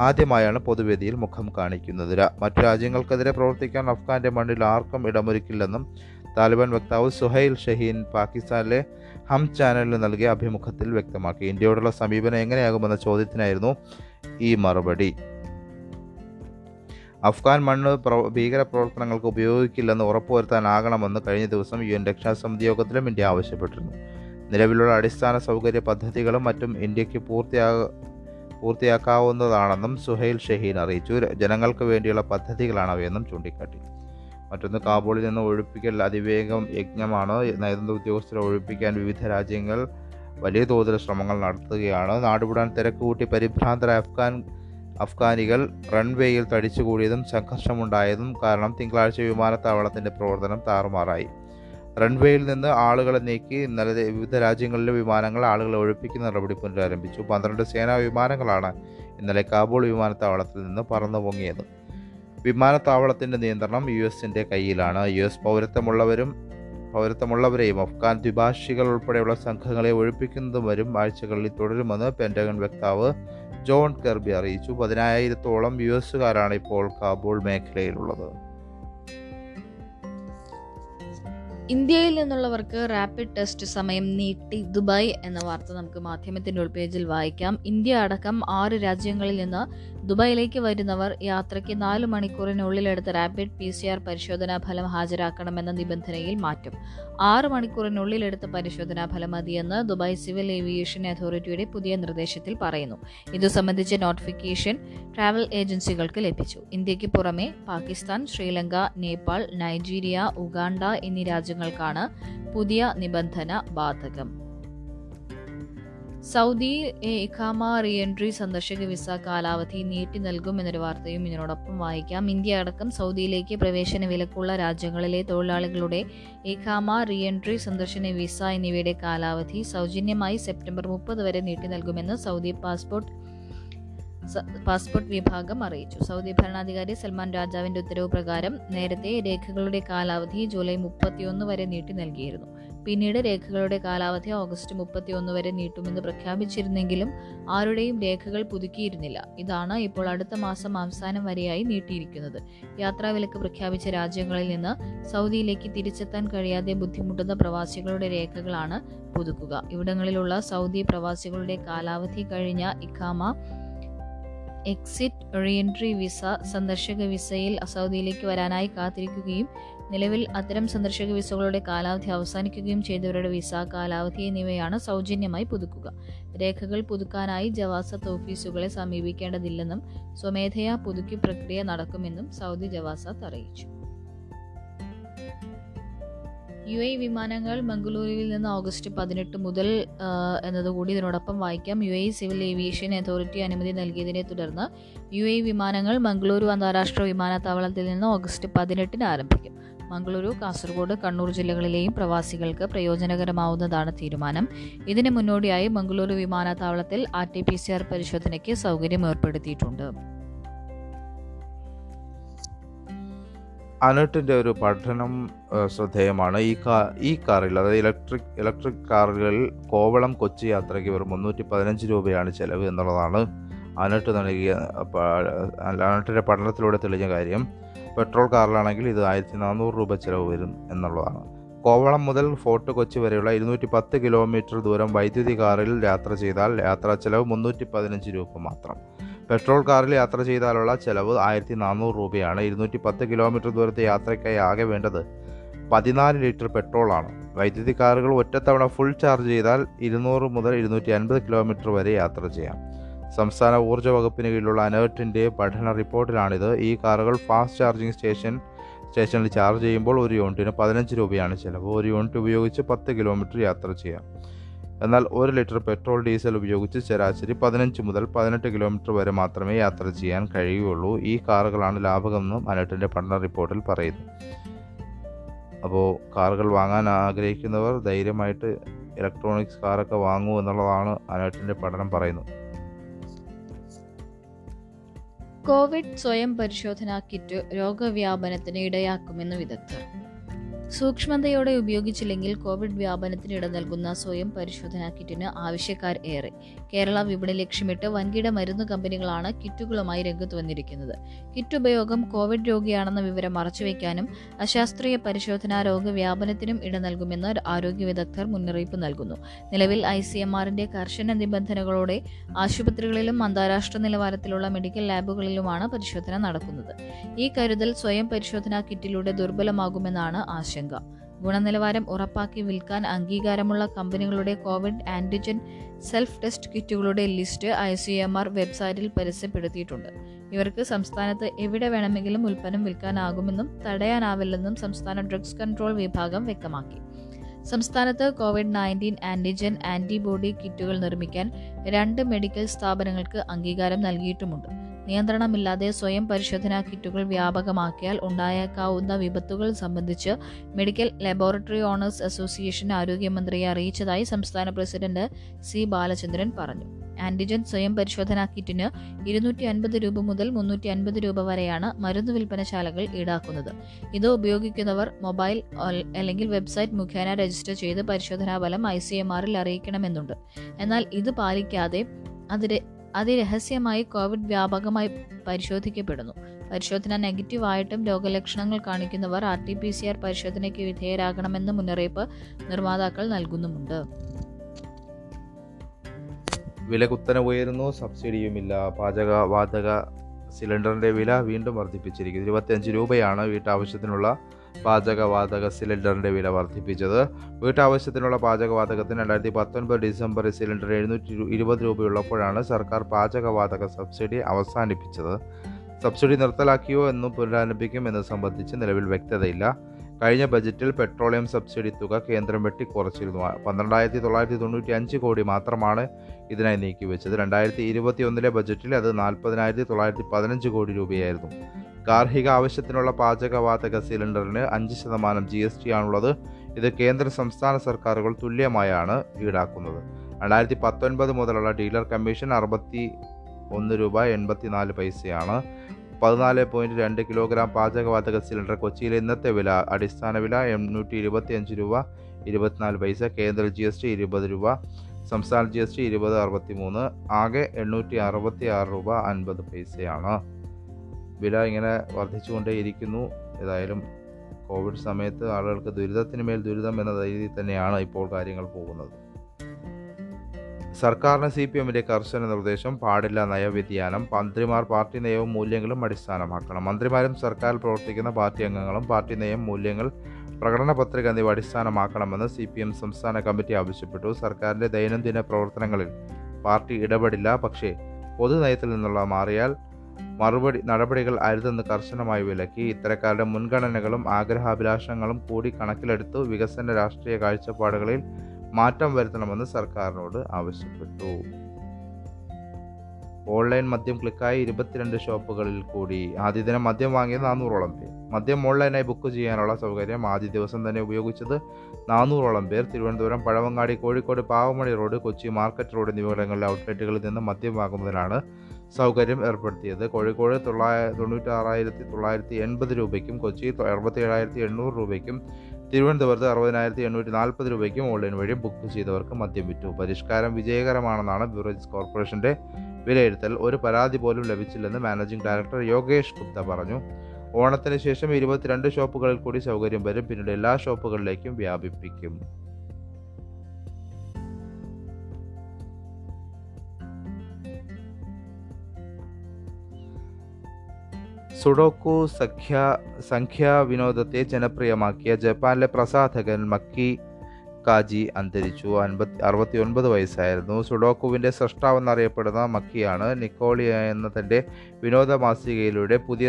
ആദ്യമായാണ് പൊതുവേദിയിൽ മുഖം കാണിക്കുന്നത്. മറ്റു രാജ്യങ്ങൾക്കെതിരെ പ്രവർത്തിക്കാൻ അഫ്ഗാന്റെ മണ്ണിൽ ആർക്കും ഇടമൊരുക്കില്ലെന്നും താലിബാൻ വക്താവ് സുഹൈബ് ഷഹീൻ പാകിസ്ഥാനിലെ ഹം ചാനലിന് നൽകിയ അഭിമുഖത്തിൽ വ്യക്തമാക്കി. ഇന്ത്യയോടുള്ള സമീപനം എങ്ങനെയാകുമെന്ന ചോദ്യത്തിനായിരുന്നു ഈ മറുപടി. അഫ്ഗാൻ മണ്ണ് ഭീകരപ്രവർത്തനങ്ങൾക്ക് ഉപയോഗിക്കില്ലെന്ന് ഉറപ്പുവരുത്താനാകണമെന്ന് കഴിഞ്ഞ ദിവസം UN രക്ഷാസമിതി യോഗത്തിലും ഇന്ത്യ ആവശ്യപ്പെട്ടിരുന്നു. നിലവിലുള്ള അടിസ്ഥാന സൗകര്യ പദ്ധതികളും മറ്റും ഇന്ത്യക്ക് പൂർത്തിയാക്കാവുന്നതാണെന്നും സുഹൈൽ ഷഹീൻ അറിയിച്ചു. ജനങ്ങൾക്ക് വേണ്ടിയുള്ള പദ്ധതികളാണ് അവയെന്നും ചൂണ്ടിക്കാട്ടി. മറ്റൊന്ന്, കാബൂളിൽ നിന്ന് ഒഴിപ്പിക്കൽ അതിവേഗം യജ്ഞമാണ്. നയതന്ത്ര ഉദ്യോഗസ്ഥരെ ഒഴിപ്പിക്കാൻ വിവിധ രാജ്യങ്ങൾ വലിയ തോതിൽ ശ്രമങ്ങൾ നടത്തുകയാണ്. നാടുവിടാൻ തിരക്ക് കൂട്ടി പരിഭ്രാന്തരായ അഫ്ഗാനികൾ റൺവേയിൽ തടിച്ചുകൂടിയതും സംഘർഷമുണ്ടായതും കാരണം തിങ്കളാഴ്ച വിമാനത്താവളത്തിൻ്റെ പ്രവർത്തനം താറുമാറായി. റൺവേയിൽ നിന്ന് ആളുകളെ നീക്കി ഇന്നലെ വിവിധ രാജ്യങ്ങളിലെ വിമാനങ്ങൾ ആളുകളെ ഒഴിപ്പിക്കുന്ന നടപടി പുനരാരംഭിച്ചു. 12 സേനാ വിമാനങ്ങളാണ് ഇന്നലെ കാബൂൾ വിമാനത്താവളത്തിൽ നിന്ന് പറന്നു പൊങ്ങിയത്. വിമാനത്താവളത്തിൻ്റെ നിയന്ത്രണം US-ൻ്റെ കയ്യിലാണ്. US പൗരത്വമുള്ളവരെയും അഫ്ഗാൻ ദ്വിഭാഷികൾ ഉൾപ്പെടെയുള്ള സംഘങ്ങളെ ഒഴിപ്പിക്കുന്നതും വരും ആഴ്ചകളിൽ തുടരുമെന്ന് പെൻറ്റഗൺ വക്താവ് ജോൺ കെർബി അറിയിച്ചു. 10,000-ഓളം US-കാരാണ് ഇപ്പോൾ കാബൂൾ മേഖലയിലുള്ളത്. ഇന്ത്യയിൽ നിന്നുള്ളവർക്ക് റാപ്പിഡ് ടെസ്റ്റ് സമയം നീട്ടി, ദുബായ് എന്ന വാർത്ത നമുക്ക് മാധ്യമത്തിൻ്റെ ഉൾപേജിൽ വായിക്കാം. ഇന്ത്യ അടക്കം 6 രാജ്യങ്ങളിൽ നിന്ന് ദുബായിലേക്ക് വരുന്നവർ യാത്രയ്ക്ക് 4 മണിക്കൂറിനുള്ളിലെടുത്ത റാപ്പിഡ് PCR പരിശോധനാ ഫലം ഹാജരാക്കണമെന്ന നിബന്ധനയിൽ മാറ്റം. 6 മണിക്കൂറിനുള്ളിലെടുത്ത പരിശോധനാ ഫലം മതിയെന്ന് ദുബായ് സിവിൽ ഏവിയേഷൻ അതോറിറ്റിയുടെ പുതിയ നിർദ്ദേശത്തിൽ പറയുന്നു. ഇതു സംബന്ധിച്ച നോട്ടിഫിക്കേഷൻ ട്രാവൽ ഏജൻസികൾക്ക് ലഭിച്ചു. ഇന്ത്യക്ക് പുറമെ പാകിസ്ഥാൻ, ശ്രീലങ്ക, നേപ്പാൾ, നൈജീരിയ, ഉഗാണ്ട എന്നീ രാജ്യങ്ങൾക്കാണ് പുതിയ നിബന്ധന ബാധകം. സൗദി ഇഖാമ റീ എൻട്രി സന്ദർശക വിസ കാലാവധി നീട്ടി നൽകുമെന്നൊരു വാർത്തയും ഇതിനോടൊപ്പം വായിക്കാം. ഇന്ത്യ അടക്കം സൗദിയിലേക്ക് പ്രവേശന വിലക്കുള്ള രാജ്യങ്ങളിലെ തൊഴിലാളികളുടെ ഇഖാമ റീ എൻട്രി സന്ദർശന വിസ എന്നിവയുടെ കാലാവധി സൗജന്യമായി സെപ്റ്റംബർ 30 വരെ നീട്ടി നൽകുമെന്ന് സൗദി പാസ്പോർട്ട് വിഭാഗം അറിയിച്ചു. സൗദി ഭരണാധികാരി സൽമാൻ രാജാവിന്റെ ഉത്തരവ് പ്രകാരം നേരത്തെ രേഖകളുടെ കാലാവധി ജൂലൈ 31 വരെ നീട്ടി നൽകിയിരുന്നു. പിന്നീട് രേഖകളുടെ കാലാവധി ഓഗസ്റ്റ് 31 വരെ നീട്ടുമെന്ന് പ്രഖ്യാപിച്ചിരുന്നെങ്കിലും ആരുടെയും രേഖകൾ പുതുക്കിയിരുന്നില്ല. ഇതാണ് ഇപ്പോൾ അടുത്ത മാസം അവസാനം വരെയായി നീട്ടിയിരിക്കുന്നത്. യാത്രാവിലക്ക് പ്രഖ്യാപിച്ച രാജ്യങ്ങളിൽ നിന്ന് സൗദിയിലേക്ക് തിരിച്ചെത്താൻ കഴിയാതെ ബുദ്ധിമുട്ടുന്ന പ്രവാസികളുടെ രേഖകളാണ് പുതുക്കുക. ഇവിടങ്ങളിലുള്ള സൗദി പ്രവാസികളുടെ കാലാവധി കഴിഞ്ഞ ഇഖാമ എക്സിറ്റ് റീ എൻട്രി വിസ സന്ദർശക വിസയിൽ സൗദിയിലേക്ക് വരാനായി കാത്തിരിക്കുകയും നിലവിൽ അത്തരം സന്ദർശക വിസകളുടെ കാലാവധി അവസാനിക്കുകയും ചെയ്തവരുടെ വിസ കാലാവധി എന്നിവയാണ് സൗജന്യമായി പുതുക്കുക. രേഖകൾ പുതുക്കാനായി ജവാസത്ത് ഓഫീസുകളെ സമീപിക്കേണ്ടതില്ലെന്നും സ്വമേധയാ പുതുക്കി പ്രക്രിയ നടക്കുമെന്നും സൗദി ജവാസത്ത് അറിയിച്ചു. UAE വിമാനങ്ങൾ മംഗളൂരുവിൽ നിന്ന് ഓഗസ്റ്റ് 18 മുതൽ എന്നതുകൂടി ഇതിനോടൊപ്പം വായിക്കാം. UAE സിവിൽ ഏവിയേഷൻ അതോറിറ്റി അനുമതി നൽകിയതിനെ തുടർന്ന് UAE വിമാനങ്ങൾ മംഗളൂരു അന്താരാഷ്ട്ര വിമാനത്താവളത്തിൽ നിന്ന് ഓഗസ്റ്റ് 18 ആരംഭിക്കും. മംഗളൂരു, കാസർഗോഡ്, കണ്ണൂർ ജില്ലകളിലെയും പ്രവാസികൾക്ക് പ്രയോജനകരമാവുന്നതാണ് തീരുമാനം. ഇതിന് മുന്നോടിയായി മംഗളൂരു വിമാനത്താവളത്തിൽ RT-PCR പരിശോധനയ്ക്ക് സൗകര്യം ഏർപ്പെടുത്തിയിട്ടുണ്ട്. അനൂട്ടിൻ്റെ ഒരു പഠനം ശ്രദ്ധേയമാണ്. ഈ കാറിൽ, അതായത് ഇലക്ട്രിക് കാറുകളിൽ കോവളം കൊച്ചി യാത്രയ്ക്ക് വെറും 315 രൂപയാണ് ചെലവ് എന്നുള്ളതാണ് അനൂട്ടിൻ്റെ പഠനത്തിലൂടെ തെളിഞ്ഞ കാര്യം. പെട്രോൾ കാറിലാണെങ്കിൽ ഇത് 1400 രൂപ ചിലവ് വരും എന്നുള്ളതാണ്. കോവളം മുതൽ ഫോർട്ട് കൊച്ചി വരെയുള്ള 210 കിലോമീറ്റർ ദൂരം വൈദ്യുതി കാറിൽ യാത്ര ചെയ്താൽ യാത്രാ ചെലവ് 315 രൂപ മാത്രം. പെട്രോൾ കാറിൽ യാത്ര ചെയ്താലുള്ള ചെലവ് 1400 രൂപയാണ്. 210 കിലോമീറ്റർ ദൂരത്തെ യാത്രയ്ക്കായി ആകെ വേണ്ടത് 14 ലിറ്റർ പെട്രോളാണ്. വൈദ്യുതി കാറുകൾ ഒറ്റത്തവണ ഫുൾ ചാർജ് ചെയ്താൽ 200 മുതൽ 250 കിലോമീറ്റർ വരെ യാത്ര ചെയ്യാം. സംസ്ഥാന ഊർജ്ജ വകുപ്പിന് കീഴിലുള്ള അനേർട്ടിൻ്റെ പഠന റിപ്പോർട്ടിലാണിത്. ഈ കാറുകൾ ഫാസ്റ്റ് ചാർജിംഗ് സ്റ്റേഷനിൽ ചാർജ് ചെയ്യുമ്പോൾ ഒരു യൂണിറ്റിന് 15 രൂപയാണ് ചെലവ്. ഒരു യൂണിറ്റ് ഉപയോഗിച്ച് 10 കിലോമീറ്റർ യാത്ര ചെയ്യാം. എന്നാൽ 1 ലിറ്റർ പെട്രോൾ, ഡീസൽ ഉപയോഗിച്ച് ശരാശരി 15 മുതൽ 18 കിലോമീറ്റർ വരെ മാത്രമേ യാത്ര ചെയ്യാൻ കഴിയുകയുള്ളൂ. ഈ കാറുകളാണ് ലാഭകമെന്നും അനേർട്ടിൻ്റെ പഠന റിപ്പോർട്ടിൽ പറയുന്നു. അപ്പോൾ കാറുകൾ വാങ്ങാൻ ആഗ്രഹിക്കുന്നവർ ധൈര്യമായിട്ട് ഇലക്ട്രോണിക്സ് കാറൊക്കെ വാങ്ങൂ എന്നുള്ളതാണ് അനേർട്ടിൻ്റെ പഠനം പറയുന്നത്. കോവിഡ് സ്വയം പരിശോധനാ കിറ്റ് രോഗവ്യാപനത്തിന് ഇടയാക്കുമെന്ന് വിദഗ്ധർ. സൂക്ഷ്മതയോടെ ഉപയോഗിച്ചില്ലെങ്കിൽ കോവിഡ് വ്യാപനത്തിന് ഇട നൽകുന്ന സ്വയം പരിശോധനാ കിറ്റിന് ആവശ്യക്കാർ ഏറെ. കേരള വിപണി ലക്ഷ്യമിട്ട് വൻകിട മരുന്ന് കമ്പനികളാണ് കിറ്റുകളുമായി രംഗത്ത് വന്നിരിക്കുന്നത്. കിറ്റ് ഉപയോഗം കോവിഡ് രോഗിയാണെന്ന വിവരം മറച്ചുവെക്കാനും അശാസ്ത്രീയ പരിശോധനാ രോഗവ്യാപനത്തിനും ഇട നൽകുമെന്ന് ആരോഗ്യ വിദഗ്ധർ മുന്നറിയിപ്പ് നൽകുന്നു. നിലവിൽ ICMR-ന്റെ കർശന നിബന്ധനകളോടെ ആശുപത്രികളിലും അന്താരാഷ്ട്ര നിലവാരത്തിലുള്ള മെഡിക്കൽ ലാബുകളിലുമാണ് പരിശോധന നടക്കുന്നത്. ഈ കരുതൽ സ്വയം പരിശോധനാ കിറ്റിലൂടെ ദുർബലമാകുമെന്നാണ് ആശങ്ക. ഗുണനിലവാരം ഉറപ്പാക്കി വിൽക്കാൻ അംഗീകാരമുള്ള കമ്പനികളുടെ കോവിഡ് ആന്റിജൻ സെൽഫ് ടെസ്റ്റ് കിറ്റുകളുടെ ലിസ്റ്റ് ICMR വെബ്സൈറ്റിൽ പരസ്യപ്പെടുത്തിയിട്ടുണ്ട്. ഇവർക്ക് സംസ്ഥാനത്ത് എവിടെ വേണമെങ്കിലും ഉൽപ്പന്നം വിൽക്കാനാകുമെന്നും തടയാനാവില്ലെന്നും സംസ്ഥാന ഡ്രഗ്സ് കൺട്രോൾ വിഭാഗം വ്യക്തമാക്കി. സംസ്ഥാനത്ത് COVID-19 ആന്റിജൻ ആന്റിബോഡി കിറ്റുകൾ നിർമ്മിക്കാൻ 2 മെഡിക്കൽ സ്ഥാപനങ്ങൾക്ക് അംഗീകാരം നൽകിയിട്ടുമുണ്ട്. നിയന്ത്രണമില്ലാതെ സ്വയം പരിശോധനാ കിറ്റുകൾ വ്യാപകമാക്കിയാൽ ഉണ്ടായേക്കാവുന്ന വിപത്തുകൾ സംബന്ധിച്ച് മെഡിക്കൽ ലബോറട്ടറി ഓണേഴ്സ് അസോസിയേഷൻ ആരോഗ്യമന്ത്രിയെ അറിയിച്ചതായി സംസ്ഥാന പ്രസിഡന്റ് C. ബാലചന്ദ്രൻ പറഞ്ഞു. ആന്റിജൻ സ്വയം പരിശോധനാ കിറ്റിന് 250 രൂപ മുതൽ 350 രൂപ വരെയാണ് മരുന്ന് വിൽപ്പനശാലകൾ ഈടാക്കുന്നത്. ഇത് ഉപയോഗിക്കുന്നവർ മൊബൈൽ അല്ലെങ്കിൽ വെബ്സൈറ്റ് മുഖേന രജിസ്റ്റർ ചെയ്ത് പരിശോധനാ ഫലം ICMR-ൽ അറിയിക്കണമെന്നുണ്ട്. എന്നാൽ ഇത് പാലിക്കാതെ അതിരഹസ്യമായി കോവിഡ് വ്യാപകമായി പരിശോധിക്കപ്പെടുന്നു. പരിശോധന നെഗറ്റീവായിട്ടും രോഗലക്ഷണങ്ങൾ കാണിക്കുന്നവർ RT-PCR പരിശോധനയ്ക്ക് വിധേയരാകണമെന്ന് മുന്നറിയിപ്പ് നിർമ്മാതാക്കൾ നൽകുന്നുമുണ്ട്. വില കുത്തനെ ഉയരുന്നു, സബ്സിഡിയുമില്ല. പാചകവാതക സിലിണ്ടറിൻ്റെ വില വീണ്ടും വർദ്ധിപ്പിച്ചിരിക്കുന്നു. 25 രൂപയാണ് വീട്ടാവശ്യത്തിനുള്ള പാചകവാതക സിലിണ്ടറിൻ്റെ വില വർദ്ധിപ്പിച്ചത്. വീട്ടാവശ്യത്തിനുള്ള പാചകവാതകത്തിന് 2019 ഡിസംബറിൽ സിലിണ്ടർ 720 രൂപയുള്ളപ്പോഴാണ് സർക്കാർ പാചകവാതക സബ്സിഡി അവസാനിപ്പിച്ചത്. സബ്സിഡി നിർത്തലാക്കിയോ എന്നും പുനരാരംഭിക്കും എന്നത് സംബന്ധിച്ച് നിലവിൽ വ്യക്തതയില്ല. കഴിഞ്ഞ ബജറ്റിൽ പെട്രോളിയം സബ്സിഡി തുക കേന്ദ്രം വെട്ടിക്കുറച്ചിരുന്നു. 12,995 കോടി മാത്രമാണ് ഇതിനായി നീക്കിവെച്ചത്. 2021 ബജറ്റിൽ അത് 40,915 കോടി രൂപയായിരുന്നു. ഗാർഹിക ആവശ്യത്തിനുള്ള പാചകവാതക സിലിണ്ടറിന് 5% GST ആണുള്ളത്. ഇത് കേന്ദ്ര സംസ്ഥാന സർക്കാരുകൾ തുല്യമായാണ് ഈടാക്കുന്നത്. 2019 മുതലുള്ള ഡീലർ കമ്മീഷൻ 61.84 രൂപയാണ്. 14.2 കിലോഗ്രാം പാചകവാതക സിലിണ്ടർ കൊച്ചിയിലെ ഇന്നത്തെ വില. അടിസ്ഥാന വില 825.24 രൂപ, കേന്ദ്ര GST 20 രൂപ, സംസ്ഥാന GST 20.63, ആകെ 866.50 രൂപയാണ്. വില ഇങ്ങനെ വർദ്ധിച്ചുകൊണ്ടേയിരിക്കുന്നു. ഏതായാലും കോവിഡ് സമയത്ത് ആളുകൾക്ക് ദുരിതത്തിന് മേൽ ദുരിതം എന്ന രീതിയിൽ തന്നെയാണ് ഇപ്പോൾ കാര്യങ്ങൾ പോകുന്നത്. സർക്കാരിന് CPMന്റെ കർശന നിർദ്ദേശം: പാടില്ല നയവ്യതിയാനം. മന്ത്രിമാർ പാർട്ടി നയവും മൂല്യങ്ങളും അടിസ്ഥാനമാക്കണം. മന്ത്രിമാരും സർക്കാരിൽ പ്രവർത്തിക്കുന്ന പാർട്ടി അംഗങ്ങളും പാർട്ടി നയം, മൂല്യങ്ങൾ, പ്രകടന പത്രിക എന്നിവ അടിസ്ഥാനമാക്കണമെന്ന് CPM സംസ്ഥാന കമ്മിറ്റി ആവശ്യപ്പെട്ടു. സർക്കാരിൻ്റെ ദൈനംദിന പ്രവർത്തനങ്ങളിൽ പാർട്ടി ഇടപെടില്ല, പക്ഷേ പൊതുനയത്തിൽ നിന്നുള്ള മാറിയാൽ നടപടികൾ അരുതെന്ന് കർശനമായി വിലക്കി. ഇത്തരക്കാരുടെ മുൻഗണനകളും ആഗ്രഹാഭിലാഷങ്ങളും കൂടി കണക്കിലെടുത്തു വികസന രാഷ്ട്രീയ കാഴ്ചപ്പാടുകളിൽ മാറ്റം വരുത്തണമെന്ന് സർക്കാരിനോട് ആവശ്യപ്പെട്ടു. ഓൺലൈൻ മദ്യം ക്ലിക്കായി 22 ഷോപ്പുകളിൽ കൂടി. ആദ്യ ദിനം മദ്യം വാങ്ങിയത് 400-ഓളം പേർ. മദ്യം ഓൺലൈനായി ബുക്ക് ചെയ്യാനുള്ള സൗകര്യം ആദ്യ ദിവസം തന്നെ ഉപയോഗിച്ചത് 400-ഓളം പേർ. Thiruvananthapuram Pazhavangadi, Kozhikode Pavamani road, Kochi market road എന്നിവിടങ്ങളിലെ ഔട്ട്ലെറ്റുകളിൽ നിന്ന് മദ്യം വാങ്ങുന്നതിനാണ് സൗകര്യം ഏർപ്പെടുത്തിയത്. കോഴിക്കോട് 96,980 രൂപയ്ക്കും, കൊച്ചി 67,800 രൂപയ്ക്കും, തിരുവനന്തപുരത്ത് 60,840 രൂപയ്ക്കും ഓൺലൈൻ വഴി ബുക്ക് ചെയ്തവർക്ക് മദ്യം വിറ്റു. പരിഷ്കാരം വിജയകരമാണെന്നാണ് ബീവറേജസ് കോർപ്പറേഷൻ്റെ വിലയിരുത്തൽ. ഒരു പരാതി പോലും ലഭിച്ചില്ലെന്ന് മാനേജിംഗ് ഡയറക്ടർ യോഗേഷ് ഗുപ്ത പറഞ്ഞു. ഓണത്തിന് ശേഷം 22 ഷോപ്പുകളിൽ കൂടി സൗകര്യം വരും. പിന്നീട് എല്ലാ ഷോപ്പുകളിലേക്കും വ്യാപിപ്പിക്കും. സുഡോക്കു സംഖ്യാ വിനോദത്തെ ജനപ്രിയമാക്കിയ ജപ്പാനിലെ പ്രസാധകൻ മക്കി കാജി അന്തരിച്ചു. 69 വയസ്സായിരുന്നു. സുഡോക്കുവിൻ്റെ സ്രഷ്ടാവെന്നറിയപ്പെടുന്ന മക്കിയാണ് നിക്കോളിയ എന്ന തൻ്റെ വിനോദ മാസികയിലൂടെ പുതിയ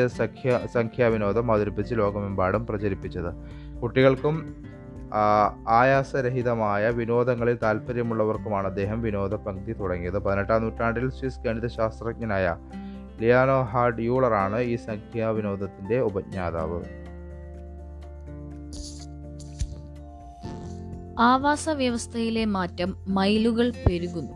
സംഖ്യാവിനോദം അവതരിപ്പിച്ച് ലോകമെമ്പാടും പ്രചരിപ്പിച്ചത്. കുട്ടികൾക്കും ആയാസരഹിതമായ വിനോദങ്ങളിൽ താല്പര്യമുള്ളവർക്കുമാണ് അദ്ദേഹം വിനോദ പങ്ക്തി തുടങ്ങിയത്. 18-ാം നൂറ്റാണ്ടിൽ സ്വിസ് ഗണിതശാസ്ത്രജ്ഞനായ ലിയാനോ ഹാർഡ് യൂളറാണ് ഈ സംഖ്യാവിനോദത്തിൻ്റെ ഉപജ്ഞാതാവ്. ആവാസ വ്യവസ്ഥയിലെ മാറ്റം. മയിലുകൾ പെരുകുന്നു.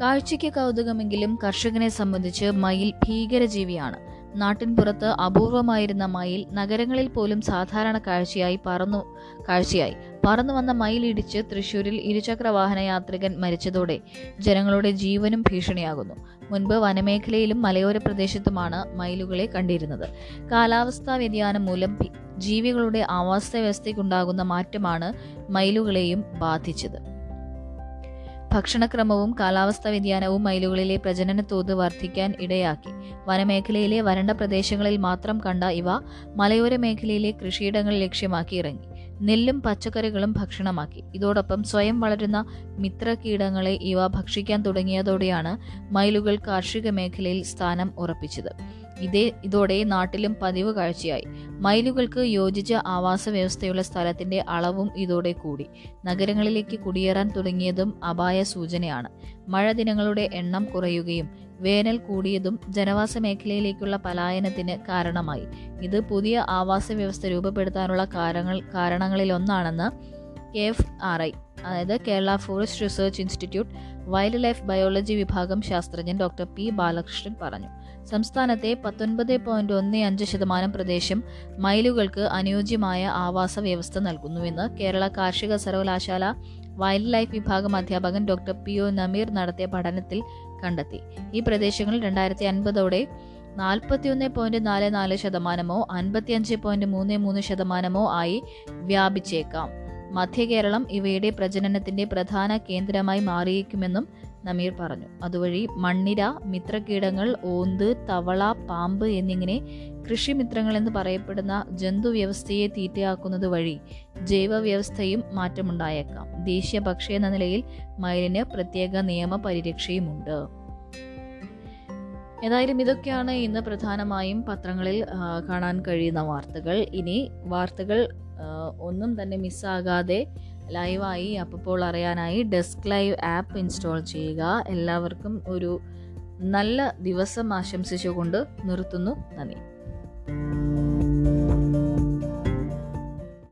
കാഴ്ചയ്ക്ക് കൗതുകമെങ്കിലും കർഷകനെ സംബന്ധിച്ച് മയിൽ ഭീകരജീവിയാണ്. നാട്ടിൻപുറത്ത് അപൂർവമായിരുന്ന മയിൽ നഗരങ്ങളിൽ പോലും സാധാരണ കാഴ്ചയായി പറന്നു വന്ന മയിൽ ഇടിച്ച് തൃശ്ശൂരിൽ ഇരുചക്രവാഹന യാത്രികൻ മരിച്ചതോടെ ജനങ്ങളുടെ ജീവനും ഭീഷണിയാകുന്നു. മുൻപ് വനമേഖലയിലും മലയോര പ്രദേശത്തുമാണ് മയിലുകളെ കണ്ടിരുന്നത്. കാലാവസ്ഥാ വ്യതിയാനം മൂലം ജീവികളുടെ ആവാസ വ്യവസ്ഥയ്ക്കുണ്ടാകുന്ന മാറ്റമാണ് മയിലുകളെയും ബാധിച്ചത്. ഭക്ഷണക്രമവും കാലാവസ്ഥാ വ്യതിയാനവും മയിലുകളിലെ പ്രജനനത്തോത് വർദ്ധിക്കാൻ ഇടയാക്കി. വനമേഖലയിലെ വരണ്ട പ്രദേശങ്ങളിൽ മാത്രം കണ്ട ഇവ മലയോര മേഖലയിലെ കൃഷിയിടങ്ങൾ ലക്ഷ്യമാക്കി ഇറങ്ങി. നെല്ലും പച്ചക്കറികളും ഭക്ഷണമാക്കി. ഇതോടൊപ്പം സ്വയം വളരുന്ന മിത്രകീടങ്ങളെ ഇവ ഭക്ഷിക്കാൻ തുടങ്ങിയതോടെയാണ് മയിലുകൾ കാർഷിക മേഖലയിൽ സ്ഥാനം ഉറപ്പിച്ചത്. ഇതോടെ നാട്ടിലും പതിവ് കാഴ്ചയായി. മയിലുകൾക്ക് യോജിച്ച ആവാസ വ്യവസ്ഥയുള്ള സ്ഥലത്തിന്റെ അളവും ഇതോടെ കൂടി. നഗരങ്ങളിലേക്ക് കുടിയേറാൻ തുടങ്ങിയതും അപായ സൂചനയാണ്. മഴ ദിനങ്ങളുടെ എണ്ണം കുറയുകയും വേനൽ കൂടിയതും ജനവാസ മേഖലയിലേക്കുള്ള പലായനത്തിന് കാരണമായി. ഇത് പുതിയ ആവാസ വ്യവസ്ഥ രൂപപ്പെടുത്താനുള്ള കാരണങ്ങളിലൊന്നാണെന്ന് KFRI, അതായത് Kerala forest research institute wildlife biology വിഭാഗം ശാസ്ത്രജ്ഞൻ ഡോക്ടർ P. ബാലകൃഷ്ണൻ പറഞ്ഞു. സംസ്ഥാനത്തെ 19.15% പ്രദേശം മയിലുകൾക്ക് അനുയോജ്യമായ ആവാസ വ്യവസ്ഥ നൽകുന്നുവെന്ന് കേരള കാർഷിക സർവകലാശാല വൈൽഡ് ലൈഫ് വിഭാഗം അധ്യാപകൻ ഡോക്ടർ P. ഒ. നമീർ നടത്തിയ പഠനത്തിൽ കണ്ടെത്തി. ഈ പ്രദേശങ്ങളിൽ 2050 41.44% 55.33% ആയി വ്യാപിച്ചേക്കാം. മധ്യകേരളം ഇവയുടെ പ്രജനനത്തിന്റെ പ്രധാന കേന്ദ്രമായി മാറിയേക്കുമെന്നും നമീർ പറഞ്ഞു. അതുവഴി മണ്ണിര, മിത്രകീടങ്ങൾ, ഓന്ത്, തവള, പാമ്പ് എന്നിങ്ങനെ കൃഷിമിത്രങ്ങൾ എന്ന് പറയപ്പെടുന്ന ജന്തുവ്യവസ്ഥയെ തീറ്റയാക്കുന്നത് വഴി ജൈവ വ്യവസ്ഥയും മാറ്റമുണ്ടായേക്കാം. ദേശീയ പക്ഷി എന്ന നിലയിൽ മയിലിന് പ്രത്യേക നിയമ പരിരക്ഷയുമുണ്ട്. ഏതായാലും ഇതൊക്കെയാണ് ഇന്ന് പ്രധാനമായും പത്രങ്ങളിൽ കാണാൻ കഴിയുന്ന വാർത്തകൾ. ഇനി വാർത്തകൾ ഒന്നും തന്നെ മിസ്സാകാതെ ലൈവായി അപ്പോൾ അറിയാനായി ഡെസ്ക് ലൈവ് ആപ്പ് ഇൻസ്റ്റാൾ ചെയ്യുക. എല്ലാവർക്കും ഒരു നല്ല ദിവസം ആശംസിച്ചുകൊണ്ട് നിർത്തുന്നു. നന്ദി.